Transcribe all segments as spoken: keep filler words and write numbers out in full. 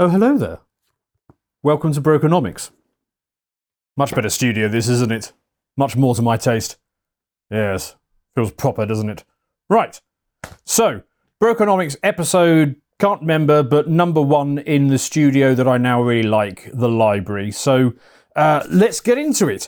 Oh, hello there. Welcome to Brokenomics. Much better studio this, isn't it? Much more to my taste. Yes, feels proper, doesn't it? Right, so, Brokenomics episode, can't remember, but number one in the studio that I now really like, the library. So, uh, let's get into it.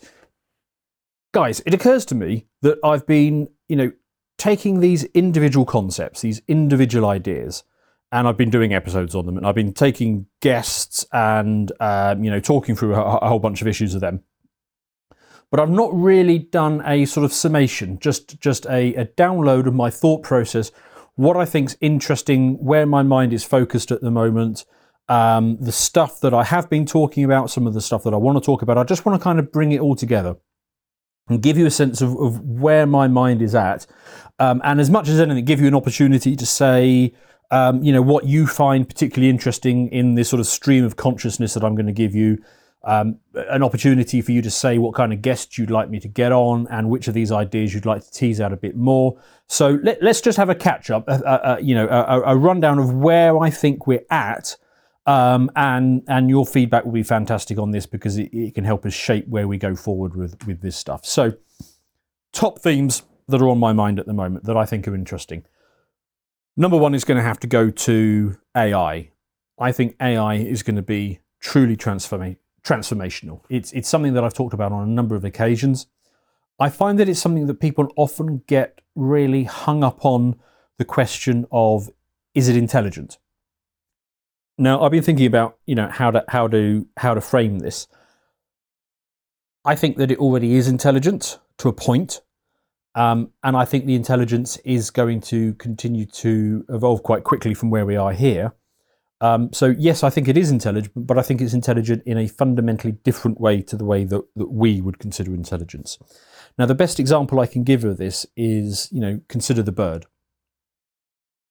Guys, it occurs to me that I've been, you know, taking these individual concepts, these individual ideas, and I've been doing episodes on them, and I've been taking guests and, um, you know, talking through a, a whole bunch of issues of them. But I've not really done a sort of summation, just, just a, a download of my thought process, what I think's interesting, where my mind is focused at the moment, um, the stuff that I have been talking about, some of the stuff that I want to talk about. I just want to kind of bring it all together and give you a sense of, of where my mind is at. Um, and as much as anything, give you an opportunity to say, Um, you know, what you find particularly interesting in this sort of stream of consciousness that I'm going to give you, um, an opportunity for you to say what kind of guests you'd like me to get on and which of these ideas you'd like to tease out a bit more. So let, let's just have a catch up, uh, uh, you know, a, a rundown of where I think we're at, um, and and your feedback will be fantastic on this because it, it can help us shape where we go forward with, with this stuff. So top themes that are on my mind at the moment that I think are interesting. Number one is going to have to go to A I. I think A I is going to be truly transforma- transformational. It's, it's something that I've talked about on a number of occasions. I find that it's something that people often get really hung up on, the question of, is it intelligent? Now, I've been thinking about, you know, how to, how to, how to frame this. I think that it already is intelligent to a point. Um, and I think the intelligence is going to continue to evolve quite quickly from where we are here. Um, so yes, I think it is intelligent, but I think it's intelligent in a fundamentally different way to the way that, that we would consider intelligence. Now, the best example I can give of this is, you know, consider the bird.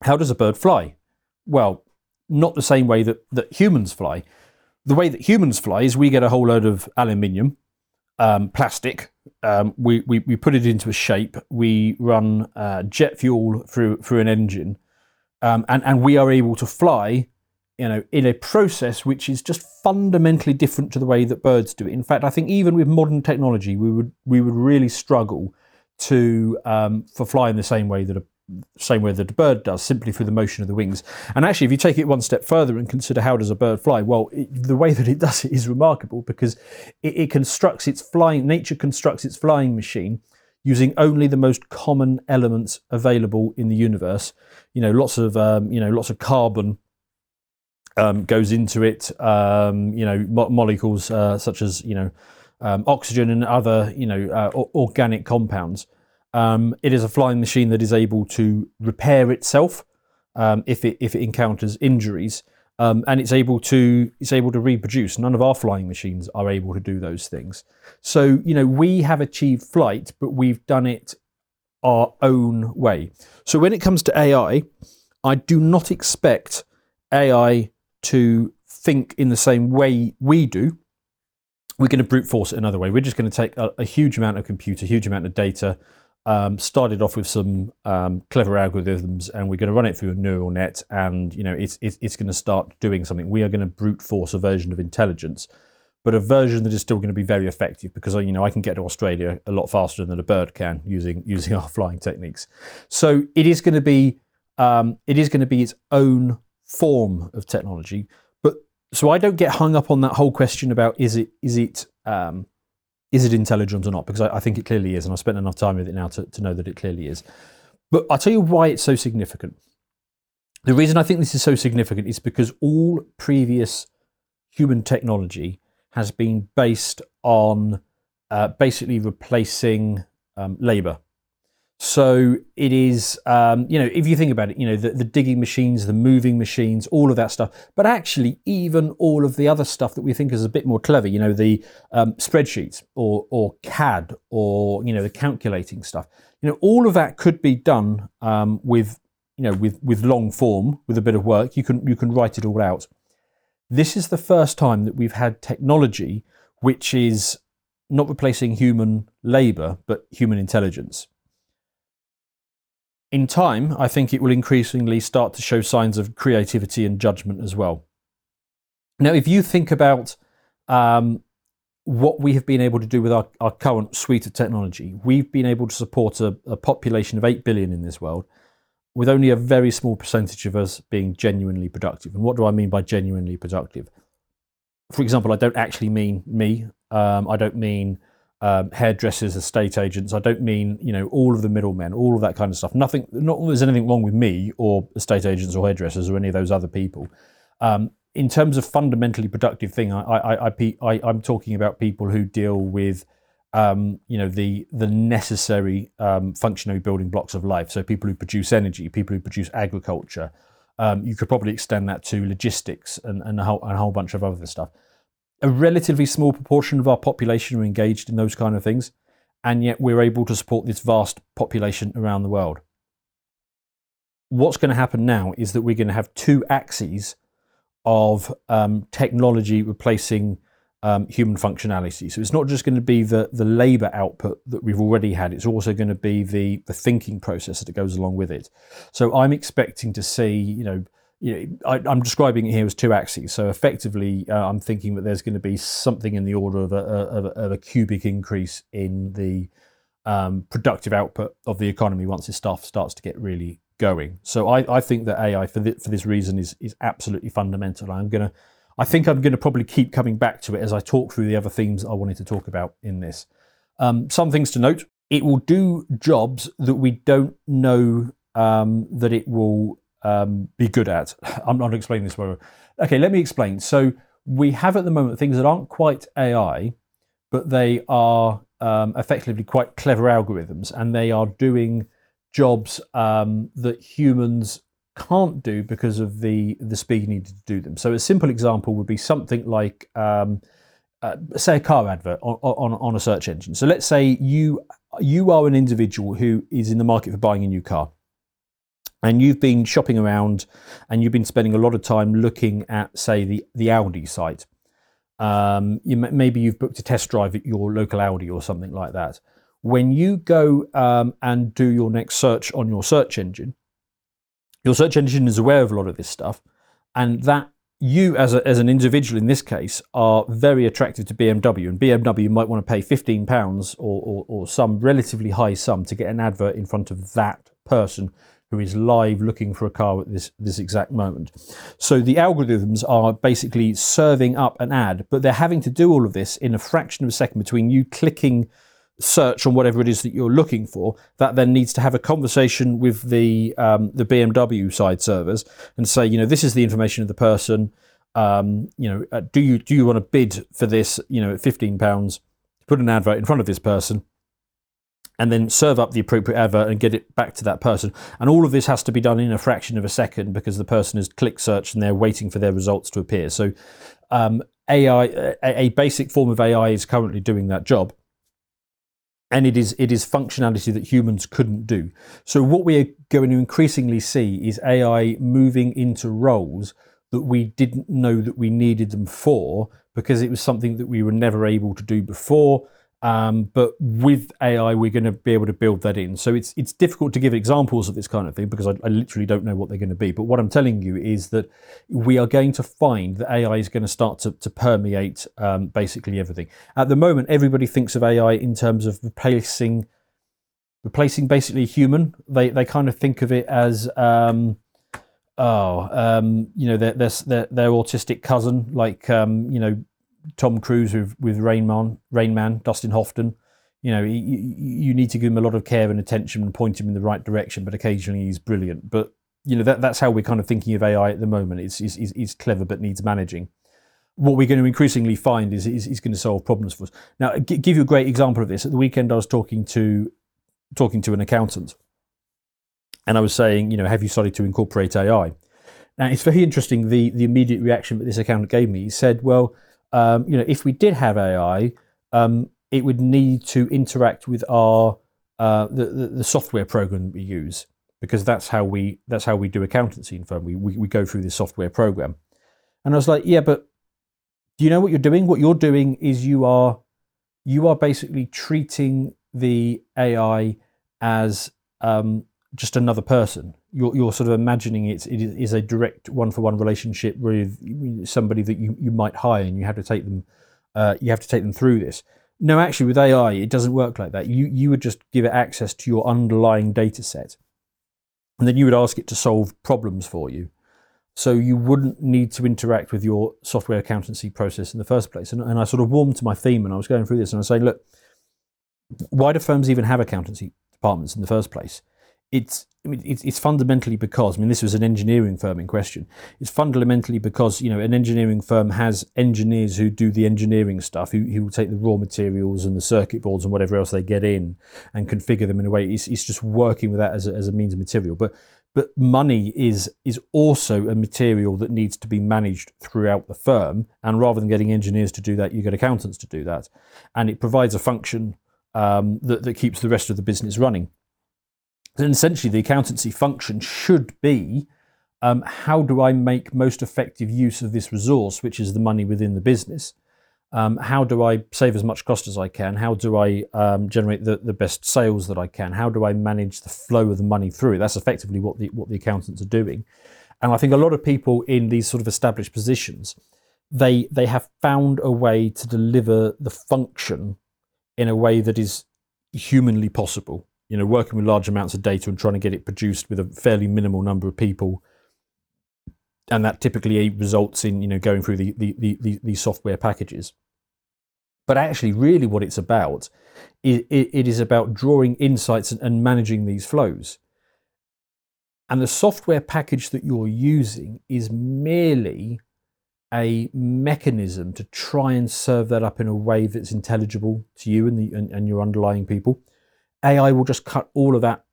How does a bird fly? Well, not the same way that, that humans fly. The way that humans fly is we get a whole load of aluminium, um, plastic, Um, we, we, we put it into a shape, we run uh, jet fuel through through an engine, um, and, and we are able to fly, you know, in a process which is just fundamentally different to the way that birds do it. In fact, I think even with modern technology, we would we would really struggle to um, for flying the same way that a same way that a bird does, simply through the motion of the wings. And actually, if you take it one step further and consider how does a bird fly, well, it, the way that it does it is remarkable because it, it constructs its flying, nature constructs its flying machine using only the most common elements available in the universe. You know, lots of, um, you know, lots of carbon um, goes into it, um, you know, mo- molecules uh, such as, you know, um, oxygen and other, you know, uh, o- organic compounds. Um, it is a flying machine that is able to repair itself um, if it if it encounters injuries, um, and it's able to it's able to reproduce. None of our flying machines are able to do those things. So, you know, we have achieved flight, but we've done it our own way. So when it comes to A I, I do not expect A I to think in the same way we do. We're going to brute force it another way. We're just going to take a, a huge amount of computer, huge amount of data. Um, started off with some um, clever algorithms, and we're going to run it through a neural net, and you know it's it's, it's going to start doing something. We are going to brute force a version of intelligence, but a version that is still going to be very effective because you know I can get to Australia a lot faster than a bird can using using our flying techniques. So it is going to be um, it is going to be its own form of technology. But so I don't get hung up on that whole question about is it is it. Um, Is it intelligent or not? Because I, I think it clearly is, and I've spent enough time with it now to, to know that it clearly is. But I'll tell you why it's so significant. The reason I think this is so significant is because all previous human technology has been based on uh, basically replacing um, labour. So it is, um, you know, if you think about it, you know, the, the digging machines, the moving machines, all of that stuff. But actually, even all of the other stuff that we think is a bit more clever, you know, the um, spreadsheets or or C A D or, you know, the calculating stuff. You know, all of that could be done um, with, you know, with with long form, with a bit of work. You can you can write it all out. This is the first time that we've had technology which is not replacing human labour, but human intelligence. In time, I think it will increasingly start to show signs of creativity and judgment as well. Now, if you think about um, what we have been able to do with our, our current suite of technology, we've been able to support a, a population of eight billion in this world with only a very small percentage of us being genuinely productive. And what do I mean by genuinely productive? For example, I don't actually mean me. Um, I don't mean um, hairdressers, estate agents. I don't mean, you know, all of the middlemen, all of that kind of stuff. Nothing, not that there's anything wrong with me or estate agents or hairdressers or any of those other people. Um, in terms of fundamentally productive thing, I, I, I, I, I'm talking about people who deal with, um, you know, the the necessary um, functionary building blocks of life. So people who produce energy, people who produce agriculture. Um, you could probably extend that to logistics and, and, a whole, and a whole bunch of other stuff. A relatively small proportion of our population are engaged in those kind of things, and yet we're able to support this vast population around the world. What's going to happen now is that we're going to have two axes of um, technology replacing um, human functionality. So it's not just going to be the, the labour output that we've already had, it's also going to be the, the thinking process that goes along with it. So I'm expecting to see, you know, you know I, I'm describing it here as two axes. So effectively, uh, I'm thinking that there's going to be something in the order of a, of a, of a cubic increase in the um, productive output of the economy once this stuff starts to get really going. So I, I think that A I for, the, for this reason is, is absolutely fundamental. I'm gonna, I think I'm gonna probably keep coming back to it as I talk through the other themes I wanted to talk about in this. Um, some things to note: it will do jobs that we don't know um, that it will um, be good at. I'm not explaining this well. Okay, let me explain. So we have at the moment things that aren't quite A I, but they are um, effectively quite clever algorithms, and they are doing jobs um, that humans can't do because of the the speed needed to do them. So a simple example would be something like, um, uh, say, a car advert on, on on a search engine. So let's say you you are an individual who is in the market for buying a new car, and you've been shopping around, and you've been spending a lot of time looking at, say, the the Audi site. Um, you, maybe you've booked a test drive at your local Audi or something like that. When you go um, and do your next search on your search engine, your search engine is aware of a lot of this stuff, and that you as, a, as an individual in this case are very attractive to B M W, and B M W might want to pay fifteen pounds or, or, or some relatively high sum to get an advert in front of that person who is live looking for a car at this, this exact moment. So the algorithms are basically serving up an ad, but they're having to do all of this in a fraction of a second between you clicking search on whatever it is that you're looking for. That then needs to have a conversation with the um, the B M W side servers and say, you know, this is the information of the person. Um, you know, uh, do you do you want to bid for this? You know, at fifteen pounds, put an advert in front of this person, and then serve up the appropriate advert and get it back to that person. And all of this has to be done in a fraction of a second because the person has clicked search and they're waiting for their results to appear. So, um, A I, a, a basic form of A I is currently doing that job. And it is it is functionality that humans couldn't do. So what we are going to increasingly see is A I moving into roles that we didn't know that we needed them for, because it was something that we were never able to do before. Um, but with A I, we're going to be able to build that in. So it's it's difficult to give examples of this kind of thing because I, I literally don't know what they're going to be. But what I'm telling you is that we are going to find that A I is going to start to, to permeate um, basically everything. At the moment, everybody thinks of A I in terms of replacing replacing basically a human. They they kind of think of it as um, oh um, you know their their their autistic cousin, like um, you know. Tom Cruise with, with Rain Man, Rain Man, Dustin Hoffman. You know, you, you need to give him a lot of care and attention and point him in the right direction, but occasionally he's brilliant. But, you know, that, that's how we're kind of thinking of A I at the moment. It's, it's, it's clever but needs managing. What we're going to increasingly find is it's is going to solve problems for us. Now, I'll give you a great example of this. At the weekend, I was talking to, talking to an accountant, and I was saying, you know, have you started to incorporate A I? Now, it's very interesting, the, the immediate reaction that this accountant gave me. He said, well, Um, you know, if we did have A I, um, it would need to interact with our uh, the, the the software program we use, because that's how we that's how we do accountancy in firm. We, we we go through this software program, and I was like, yeah, but do you know what you're doing? What you're doing is you are you are basically treating the A I as um, just another person. you're, you're sort of imagining it, it is a direct one-for-one relationship with somebody that you, you might hire, and you have to take them uh, you have to take them through this. No, actually, with A I, it doesn't work like that. You you would just give it access to your underlying data set, and then you would ask it to solve problems for you. So you wouldn't need to interact with your software accountancy process in the first place. And, and I sort of warmed to my theme, and I was going through this, and I was saying, look, why do firms even have accountancy departments in the first place? It's I mean, it's, it's fundamentally because, I mean, this was an engineering firm in question. It's fundamentally because, you know, an engineering firm has engineers who do the engineering stuff, who, who will take the raw materials and the circuit boards and whatever else they get in and configure them in a way. It's, it's just working with that as a, as a means of material. But but money is is also a material that needs to be managed throughout the firm. And rather than getting engineers to do that, you get accountants to do that. And it provides a function um, that, that keeps the rest of the business running. And essentially, the accountancy function should be, um, how do I make most effective use of this resource, which is the money within the business? Um, how do I save as much cost as I can? How do I um, generate the, the best sales that I can? How do I manage the flow of the money through it? That's effectively what the, what the accountants are doing. And I think a lot of people in these sort of established positions, they, they have found a way to deliver the function in a way that is humanly possible. You know, working with large amounts of data and trying to get it produced with a fairly minimal number of people, and that typically results in, you know, going through the the the, the software packages. But actually, really, what it's about, it, it, it is about drawing insights and, and managing these flows. And the software package that you're using is merely a mechanism to try and serve that up in a way that's intelligible to you and the and, and your underlying people. A I will just cut all of that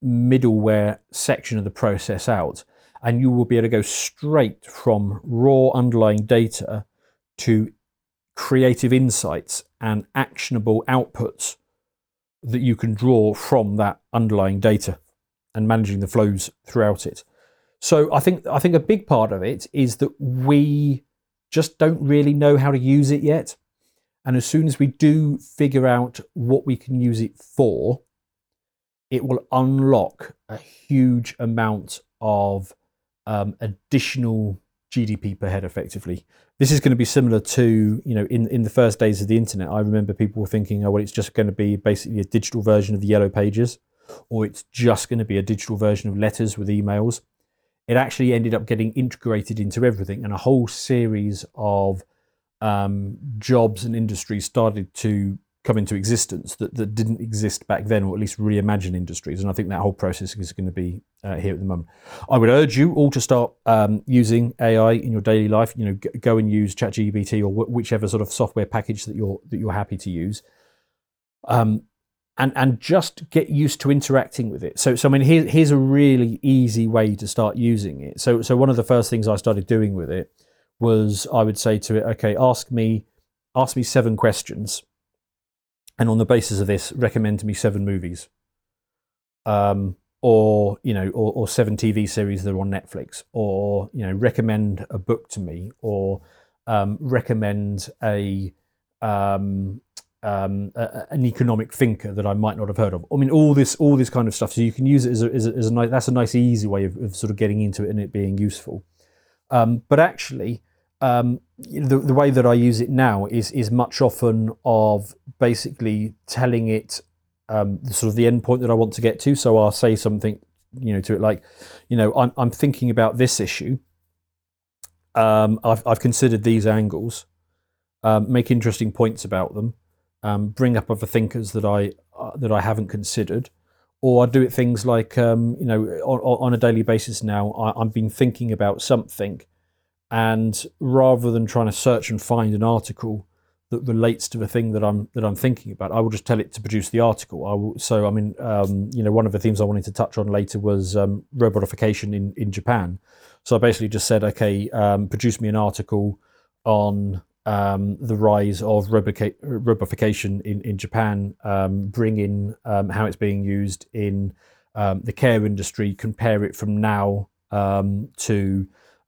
middleware section of the process out, and you will be able to go straight from raw underlying data to creative insights and actionable outputs that you can draw from that underlying data and managing the flows throughout it. So I think I think a big part of it is that we just don't really know how to use it yet. And as soon as we do figure out what we can use it for, it will unlock a huge amount of um, additional G D P per head, effectively. This is going to be similar to, you know, in, in the first days of the internet, I remember people were thinking, oh, well, it's just going to be basically a digital version of the Yellow Pages, or it's just going to be a digital version of letters with emails. It actually ended up getting integrated into everything, and a whole series of Um, jobs and industries started to come into existence that, that didn't exist back then, or at least reimagine industries. And I think that whole process is going to be uh, here at the moment. I would urge you all to start um, using A I in your daily life. You know, g- go and use ChatGPT or wh- whichever sort of software package that you're that you're happy to use, um, and and just get used to interacting with it. So, so I mean, here, here's a really easy way to start using it. So, so one of the first things I started doing with it was I would say to it, okay, ask me ask me seven questions, and on the basis of this, recommend to me seven movies, um, or, you know, or, or seven T V series that are on Netflix, or, you know, recommend a book to me, or um, recommend a, um, um, a an economic thinker that I might not have heard of. I mean, all this all this kind of stuff. So you can use it as a, as a, as a nice, that's a nice easy way of, of sort of getting into it and it being useful. Um, but actually, um, the, the way that I use it now is is much often of basically telling it um, sort of the end point that I want to get to. So I'll say something, you know, to it like, you know, I'm I'm thinking about this issue. Um, I've I've considered these angles, um, make interesting points about them, um, bring up other thinkers that I uh, that I haven't considered. Or I do it things like, um, you know, on, on a daily basis now, I, I've been thinking about something, and rather than trying to search and find an article that relates to the thing that I'm that I'm thinking about, I will just tell it to produce the article. I will, so, I mean, um, you know, one of the themes I wanted to touch on later was um, robotification in, in Japan. So I basically just said, okay, um, produce me an article on Um, the rise of robica- robotification in, in Japan, um, bring in um, how it's being used in um, the care industry, compare it from now um, to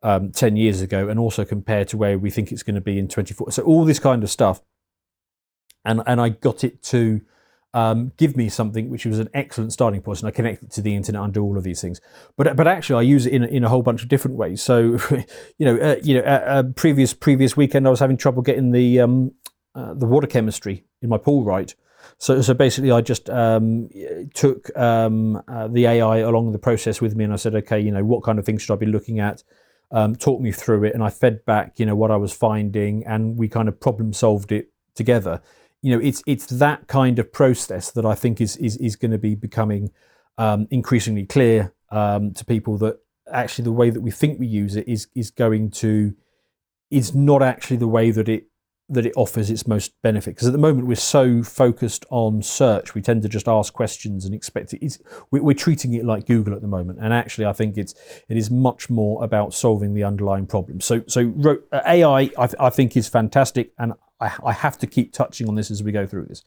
um, ten years ago, and also compare to where we think it's going to be in twenty-four. So all this kind of stuff. And and I got it to um, give me something which was an excellent starting point, and I connect it to the internet and do all of these things. But but actually, I use it in in a whole bunch of different ways. So, you know, uh, you know, uh, uh, previous previous weekend, I was having trouble getting the um, uh, the water chemistry in my pool right. So, so basically, I just um, took um, uh, the A I along the process with me, and I said, okay, you know, what kind of things should I be looking at? Um, talk me through it, and I fed back, you know, what I was finding, and we kind of problem solved it together. You know, it's it's that kind of process that I think is is is going to be becoming um, increasingly clear um, to people, that actually the way that we think we use it is is going to is not actually the way that it. that it offers its most benefit. Because at the moment we're so focused on search, we tend to just ask questions and expect it. It's, we're treating it like Google at the moment, and actually I think it's it is much more about solving the underlying problem. So so A I I, th- I think is fantastic, and I, I have to keep touching on this as we go through this.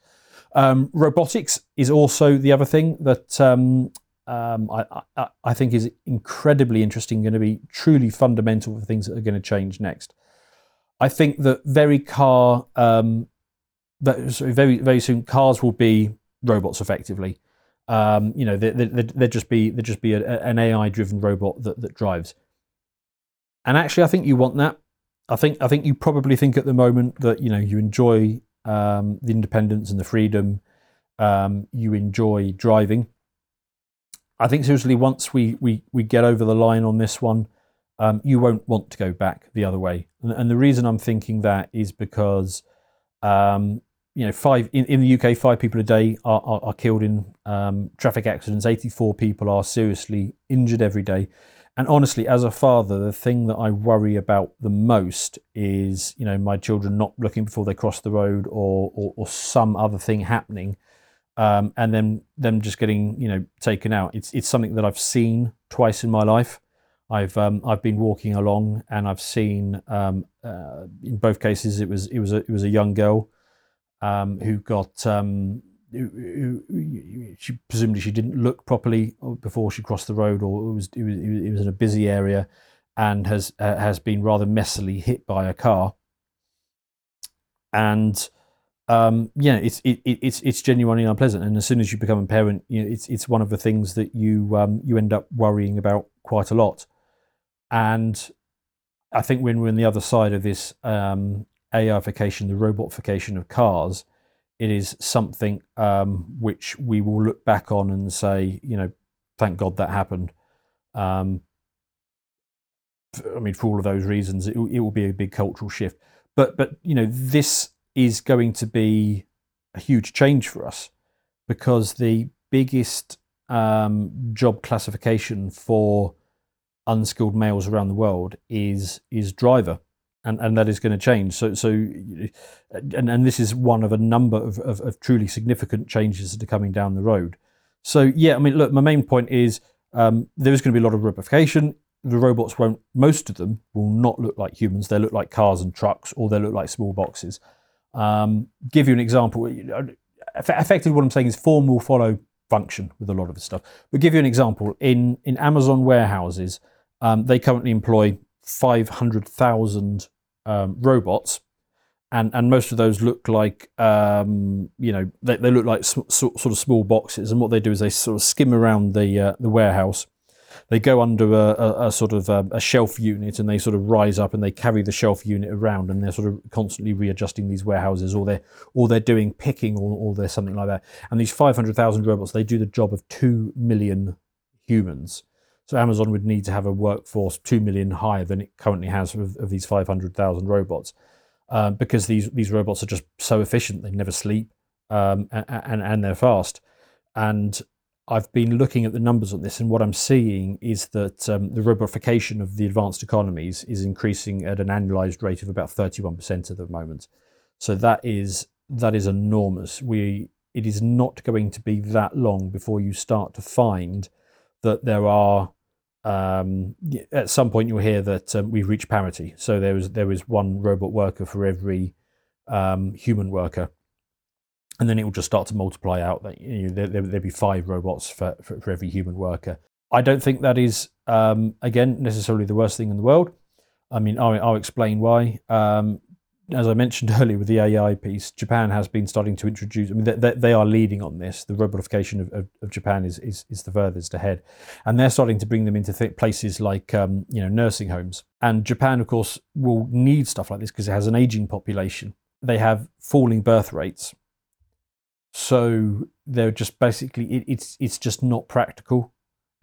Um, robotics is also the other thing that um, um, I, I, I think is incredibly interesting, going to be truly fundamental for things that are going to change next. I think that very car, um, that sorry, very very soon cars will be robots effectively. Um, you know, they they they just be they just be a, an A I driven robot that that drives. And actually, I think you want that. I think I think you probably think at the moment that, you know, you enjoy um, the independence and the freedom. Um, you enjoy driving. I think seriously, once we we we get over the line on this one, Um, you won't want to go back the other way, and, and the reason I'm thinking that is because um, you know, five in, in the U K, five people a day are, are, are killed in um, traffic accidents. eighty-four people are seriously injured every day, and honestly, as a father, the thing that I worry about the most is, you know, my children not looking before they cross the road, or or, or some other thing happening, um, and then them just getting, you know, taken out. It's it's something that I've seen twice in my life. I've um, I've been walking along, and I've seen um, uh, in both cases it was it was a it was a young girl um, who got um, who, who, she presumably she didn't look properly before she crossed the road, or it was it was, it was in a busy area, and has uh, has been rather messily hit by a car. And um, yeah, it's it, it, it's it's genuinely unpleasant. And as soon as you become a parent, you know, it's it's one of the things that you um, you end up worrying about quite a lot. And I think when we're on the other side of this um, AIification, the robotification of cars, it is something um, which we will look back on and say, you know, thank God that happened. Um, I mean, for all of those reasons, it, it will be a big cultural shift. But, but you know, this is going to be a huge change for us, because the biggest um, job classification for unskilled males around the world is is driver, and and that is going to change. So so and and this is one of a number of, of of truly significant changes that are coming down the road. So yeah, I mean, look, my main point is um there is going to be a lot of robotification. The robots won't, most of them will not look like humans. They look like cars and trucks, or they look like small boxes. Um give you an example. Effectively what I'm saying is form will follow function with a lot of this stuff. But give you an example, in in Amazon warehouses, Um, they currently employ five hundred thousand um, robots, and, and most of those look like, um, you know, they, they look like sm- sort of small boxes. And what they do is they sort of skim around the uh, the warehouse. They go under a, a, a sort of a, a shelf unit, and they sort of rise up and they carry the shelf unit around, and they're sort of constantly readjusting these warehouses, or they're, or they're doing picking, or, or they're something like that. And these five hundred thousand robots, they do the job of two million humans. So Amazon would need to have a workforce two million higher than it currently has of, of these five hundred thousand robots, uh, because these these robots are just so efficient. They never sleep, um, and, and they're fast. And I've been looking at the numbers on this, and what I'm seeing is that um, the robotification of the advanced economies is increasing at an annualized rate of about thirty-one percent at the moment. So that is that is enormous. We it is not going to be that long before you start to find that there are, um, at some point you'll hear that um, we've reached parity. So there is there is one robot worker for every um, human worker, and then it will just start to multiply out. That, you know, there, there, there'll be five robots for, for, for every human worker. I don't think that is, um, again, necessarily the worst thing in the world. I mean, I'll, I'll explain why. Um, as I mentioned earlier with the A I piece, Japan has been starting to introduce, I mean, they, they are leading on this. The robotification of, of, of Japan is, is is the furthest ahead. And they're starting to bring them into th places like, um, you know, nursing homes. And Japan, of course, will need stuff like this because it has an aging population. They have falling birth rates. So they're just basically, it, it's it's just not practical.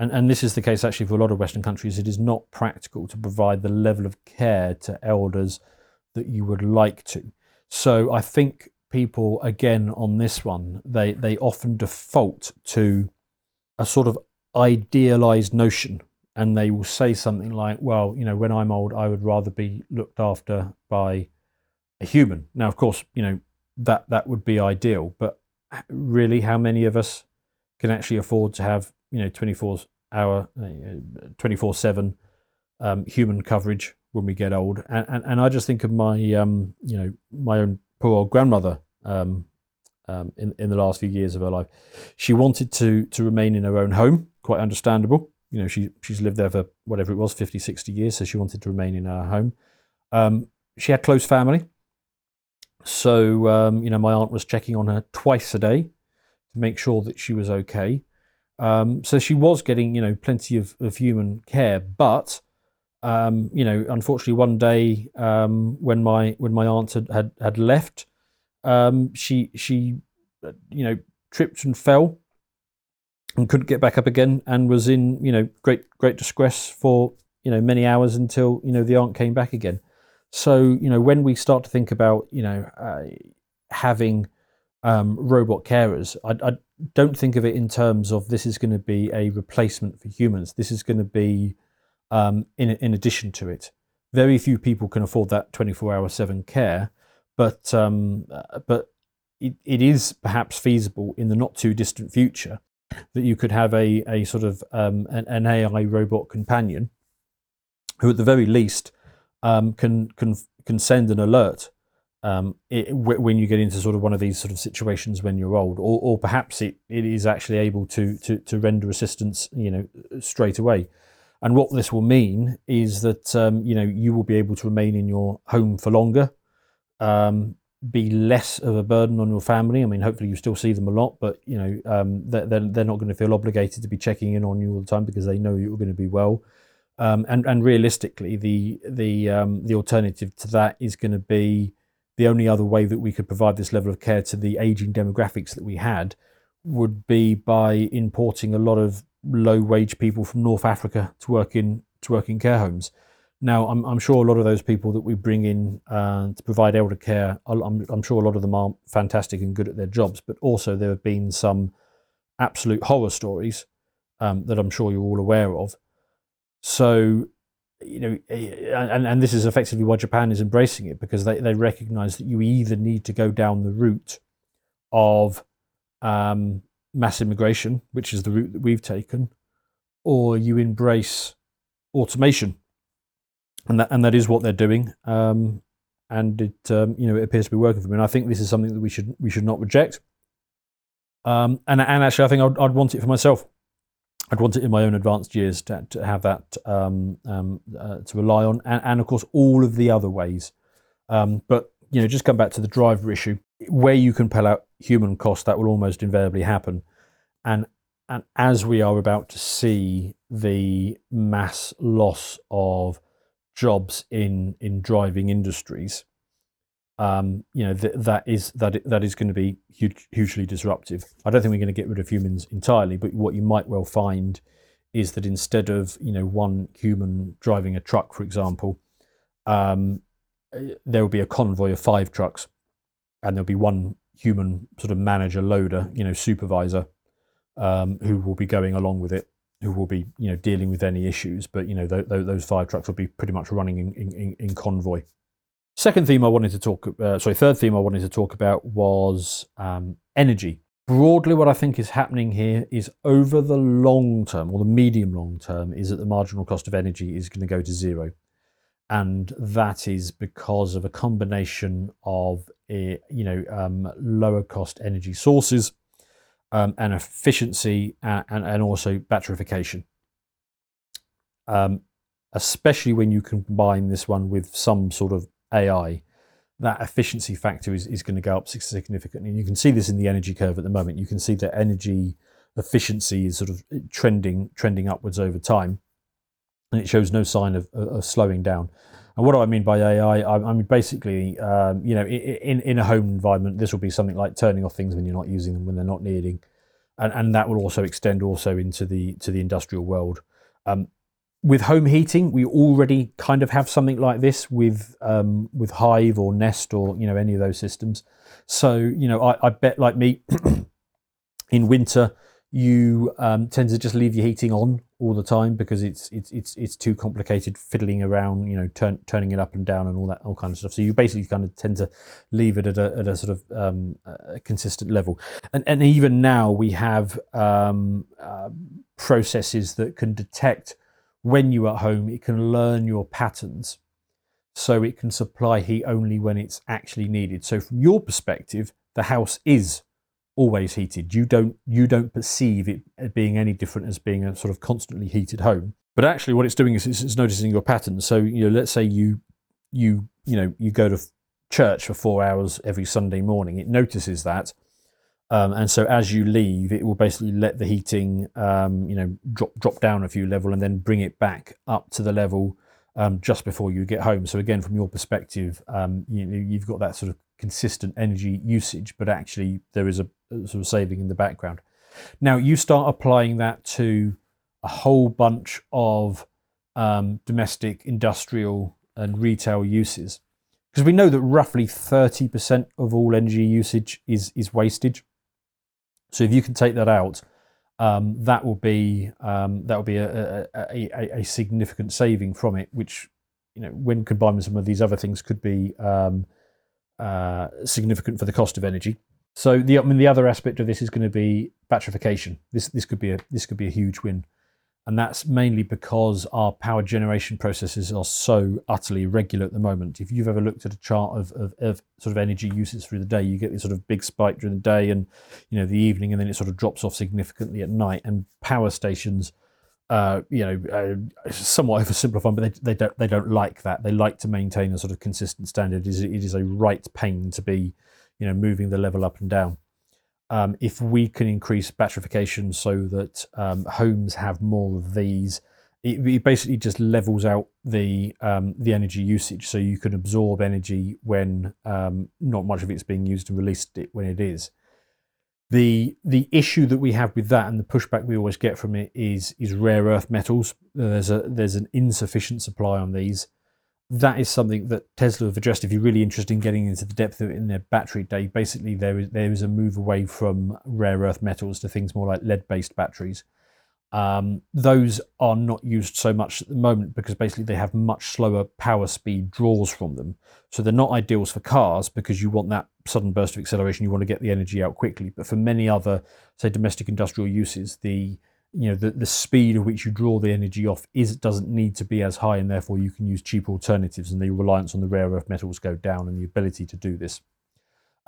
And, and this is the case actually for a lot of Western countries. It is not practical to provide the level of care to elders that you would like to. So I think people, again, on this one, they, they often default to a sort of idealized notion, and they will say something like, well, you know, when I'm old, I would rather be looked after by a human. Now, of course, you know, that, that would be ideal, but really how many of us can actually afford to have, you know, twenty-four hour, twenty-four seven um, human coverage when we get old? And, and, and I just think of my, um, you know, my own poor old grandmother um, um, in, in the last few years of her life. She wanted to to remain in her own home, quite understandable. You know, she she's lived there for whatever it was, fifty, sixty years, so she wanted to remain in her home. Um, she had close family. So, um, you know, my aunt was checking on her twice a day to make sure that she was okay. Um, so she was getting, you know, plenty of, of human care, but Um, you know, unfortunately, one day um, when my when my aunt had had, had left, um, she she you know tripped and fell and couldn't get back up again, and was in you know great great distress for you know many hours until you know the aunt came back again. So you know when we start to think about you know uh, having um, robot carers, I, I don't think of it in terms of this is going to be a replacement for humans. This is going to be Um, in, in addition to it. Very few people can afford that twenty-four hour seven care, but um, but it, it is perhaps feasible in the not too distant future that you could have a, a sort of um, an, an A I robot companion who at the very least um, can, can, can send an alert um, it, when you get into sort of one of these sort of situations when you're old, or, or perhaps it, it is actually able to, to, to render assistance you know straight away. And what this will mean is that, um, you know, you will be able to remain in your home for longer, um, be less of a burden on your family. I mean, hopefully you still see them a lot, but, you know, um, they're, they're not going to feel obligated to be checking in on you all the time because they know you're going to be well. Um, and, and realistically, the, the, um, the alternative to that is going to be the only other way that we could provide this level of care to the aging demographics that we had would be by importing a lot of low-wage people from North Africa to work in to work in care homes. Now, I'm, I'm sure a lot of those people that we bring in uh, to provide elder care, I'm, I'm sure a lot of them are fantastic and good at their jobs, but also there have been some absolute horror stories um, that I'm sure you're all aware of. So, you know, and, and this is effectively why Japan is embracing it, because they, they recognise that you either need to go down the route of um, mass immigration, which is the route that we've taken, or you embrace automation, and that and that is what they're doing, um, and it um, you know it appears to be working for them. And I think this is something that we should we should not reject. Um, and and actually, I think I'd, I'd want it for myself. I'd want it in my own advanced years to, to have that um, um, uh, to rely on, and, and of course all of the other ways. Um, but you know, just come back to the driver issue. Where you can pull out human cost, that will almost invariably happen, and and as we are about to see the mass loss of jobs in in driving industries, um, you know th that is that that is going to be huge, hugely disruptive. I don't think we're going to get rid of humans entirely, but what you might well find is that instead of you know one human driving a truck, for example, um, there will be a convoy of five trucks. And there'll be one human sort of manager, loader, you know, supervisor, um, who will be going along with it, who will be, you know, dealing with any issues. But, you know, th th those five trucks will be pretty much running in, in, in convoy. Second theme I wanted to talk, uh, sorry, third theme I wanted to talk about was um, energy. Broadly, what I think is happening here is over the long term, or the medium long term, is that the marginal cost of energy is going to go to zero. And that is because of a combination of you know um, lower cost energy sources um, and efficiency and, and also batterification, um, especially when you combine this one with some sort of A I. that efficiency factor is, is going to go up significantly. And you can see this in the energy curve at the moment. You can see that energy efficiency is sort of trending trending upwards over time, and it shows no sign of, of slowing down. And what do I mean by A I? I, I mean, basically, um, you know, in, in a home environment, this will be something like turning off things when you're not using them, when they're not needing. And, and that will also extend also into the to the industrial world. Um, with home heating, we already kind of have something like this with um, with Hive or Nest or, you know, any of those systems. So, you know, I, I bet, like me, in winter, you um, tend to just leave your heating on all the time because it's it's it's it's too complicated fiddling around, you know, turn, turning it up and down and all that all kind of stuff. So you basically kind of tend to leave it at a, at a sort of um, a consistent level. And and even now we have um, uh, processes that can detect when you're at home. It can learn your patterns, so it can supply heat only when it's actually needed. So from your perspective, the house is always heated. You don't you don't perceive it as being any different as being a sort of constantly heated home. But actually, what it's doing is it's, it's noticing your patterns. So, you know, let's say you you you know you go to church for four hours every Sunday morning. It notices that, um, and so as you leave, it will basically let the heating um, you know drop drop down a few level and then bring it back up to the level um, just before you get home. So again, from your perspective, um, you know, you've got that sort of consistent energy usage, but actually there is a sort of saving in the background. Now you start applying that to a whole bunch of um, domestic, industrial and retail uses, because we know that roughly thirty percent of all energy usage is is wastage. So if you can take that out, um, that will be um, that will be a, a, a, a significant saving from it, which, you know, when combined with some of these other things, could be um, Uh, significant for the cost of energy. So the I mean the other aspect of this is going to be batterification. This this could be a this could be a huge win, and that's mainly because our power generation processes are so utterly irregular at the moment. If you've ever looked at a chart of, of of sort of energy uses through the day, you get this sort of big spike during the day and, you know, the evening, and then it sort of drops off significantly at night. And power stations, Uh, you know, uh, somewhat oversimplifying, but they, they don't they don't like that. They like to maintain a sort of consistent standard. It is, it is a right pain to be, you know, moving the level up and down. Um, if we can increase batterification so that um, homes have more of these, it, it basically just levels out the um, the energy usage, so you can absorb energy when um, not much of it's being used and released it when it is. The the issue that we have with that, and the pushback we always get from it, is is rare earth metals. There's a there's an insufficient supply on these. That is something that Tesla have addressed. If you're really interested in getting into the depth of it in their battery day, basically there is there is a move away from rare earth metals to things more like lead-based batteries. Um, those are not used so much at the moment because basically they have much slower power speed draws from them. So they're not ideals for cars because you want that sudden burst of acceleration, you want to get the energy out quickly. But for many other, say, domestic industrial uses, the you know the, the speed at which you draw the energy off is doesn't need to be as high, and therefore you can use cheap alternatives, and the reliance on the rare earth metals go down, and the ability to do this.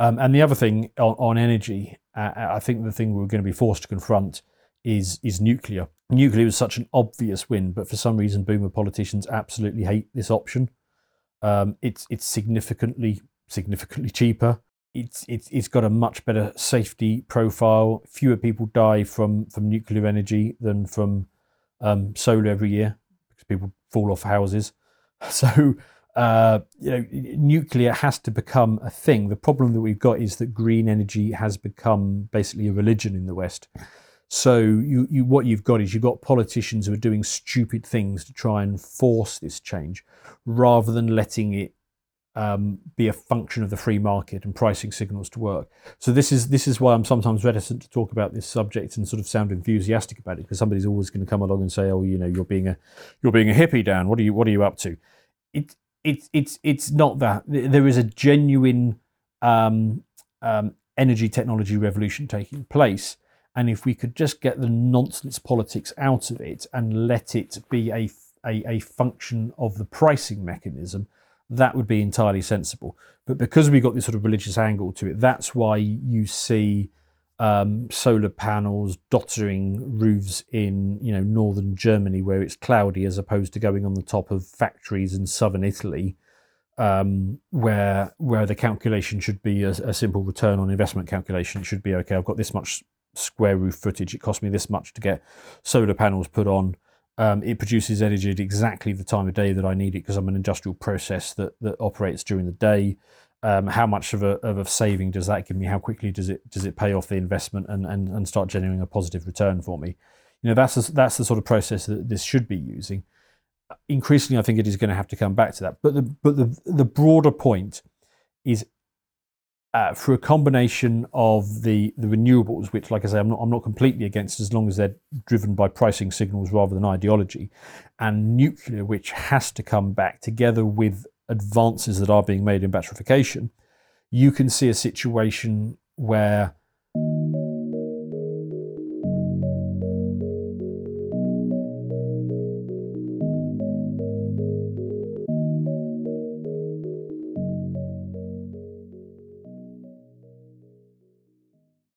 Um, and the other thing on, on energy, uh, I think the thing we're going to be forced to confront is is nuclear. Nuclear is such an obvious win, but for some reason boomer politicians absolutely hate this option. Um, it's it's significantly significantly cheaper. It's it's it's got a much better safety profile. Fewer people die from from nuclear energy than from um, solar every year because people fall off houses. So uh, you know, nuclear has to become a thing. The problem that we've got is that green energy has become basically a religion in the West. So you, you, what you've got is you've got politicians who are doing stupid things to try and force this change, rather than letting it um, be a function of the free market and pricing signals to work. So this is this is why I'm sometimes reticent to talk about this subject and sort of sound enthusiastic about it, because somebody's always going to come along and say, "Oh, you know, you're being a you're being a hippie, Dan. What are you what are you up to?" It it's it's it's not that. There is a genuine um, um, energy technology revolution taking place. And if we could just get the nonsense politics out of it and let it be a, a, a function of the pricing mechanism, that would be entirely sensible. But because we got this sort of religious angle to it, that's why you see um, solar panels dottering roofs in, you know, northern Germany where it's cloudy, as opposed to going on the top of factories in southern Italy um, where where the calculation should be a, a simple return on investment calculation. It should be, okay, I've got this much square roof footage. It cost me this much to get solar panels put on. Um, it produces energy at exactly the time of day that I need it because I'm an industrial process that that operates during the day. Um, how much of a, of a saving does that give me? How quickly does it does it pay off the investment and and, and start generating a positive return for me? You know, that's a, that's the sort of process that this should be using. Increasingly, I think it is going to have to come back to that. But the but the the broader point is, uh, for a combination of the the renewables, which, like I say, I'm not I'm not completely against, as long as they're driven by pricing signals rather than ideology, and nuclear, which has to come back together with advances that are being made in batterification, you can see a situation where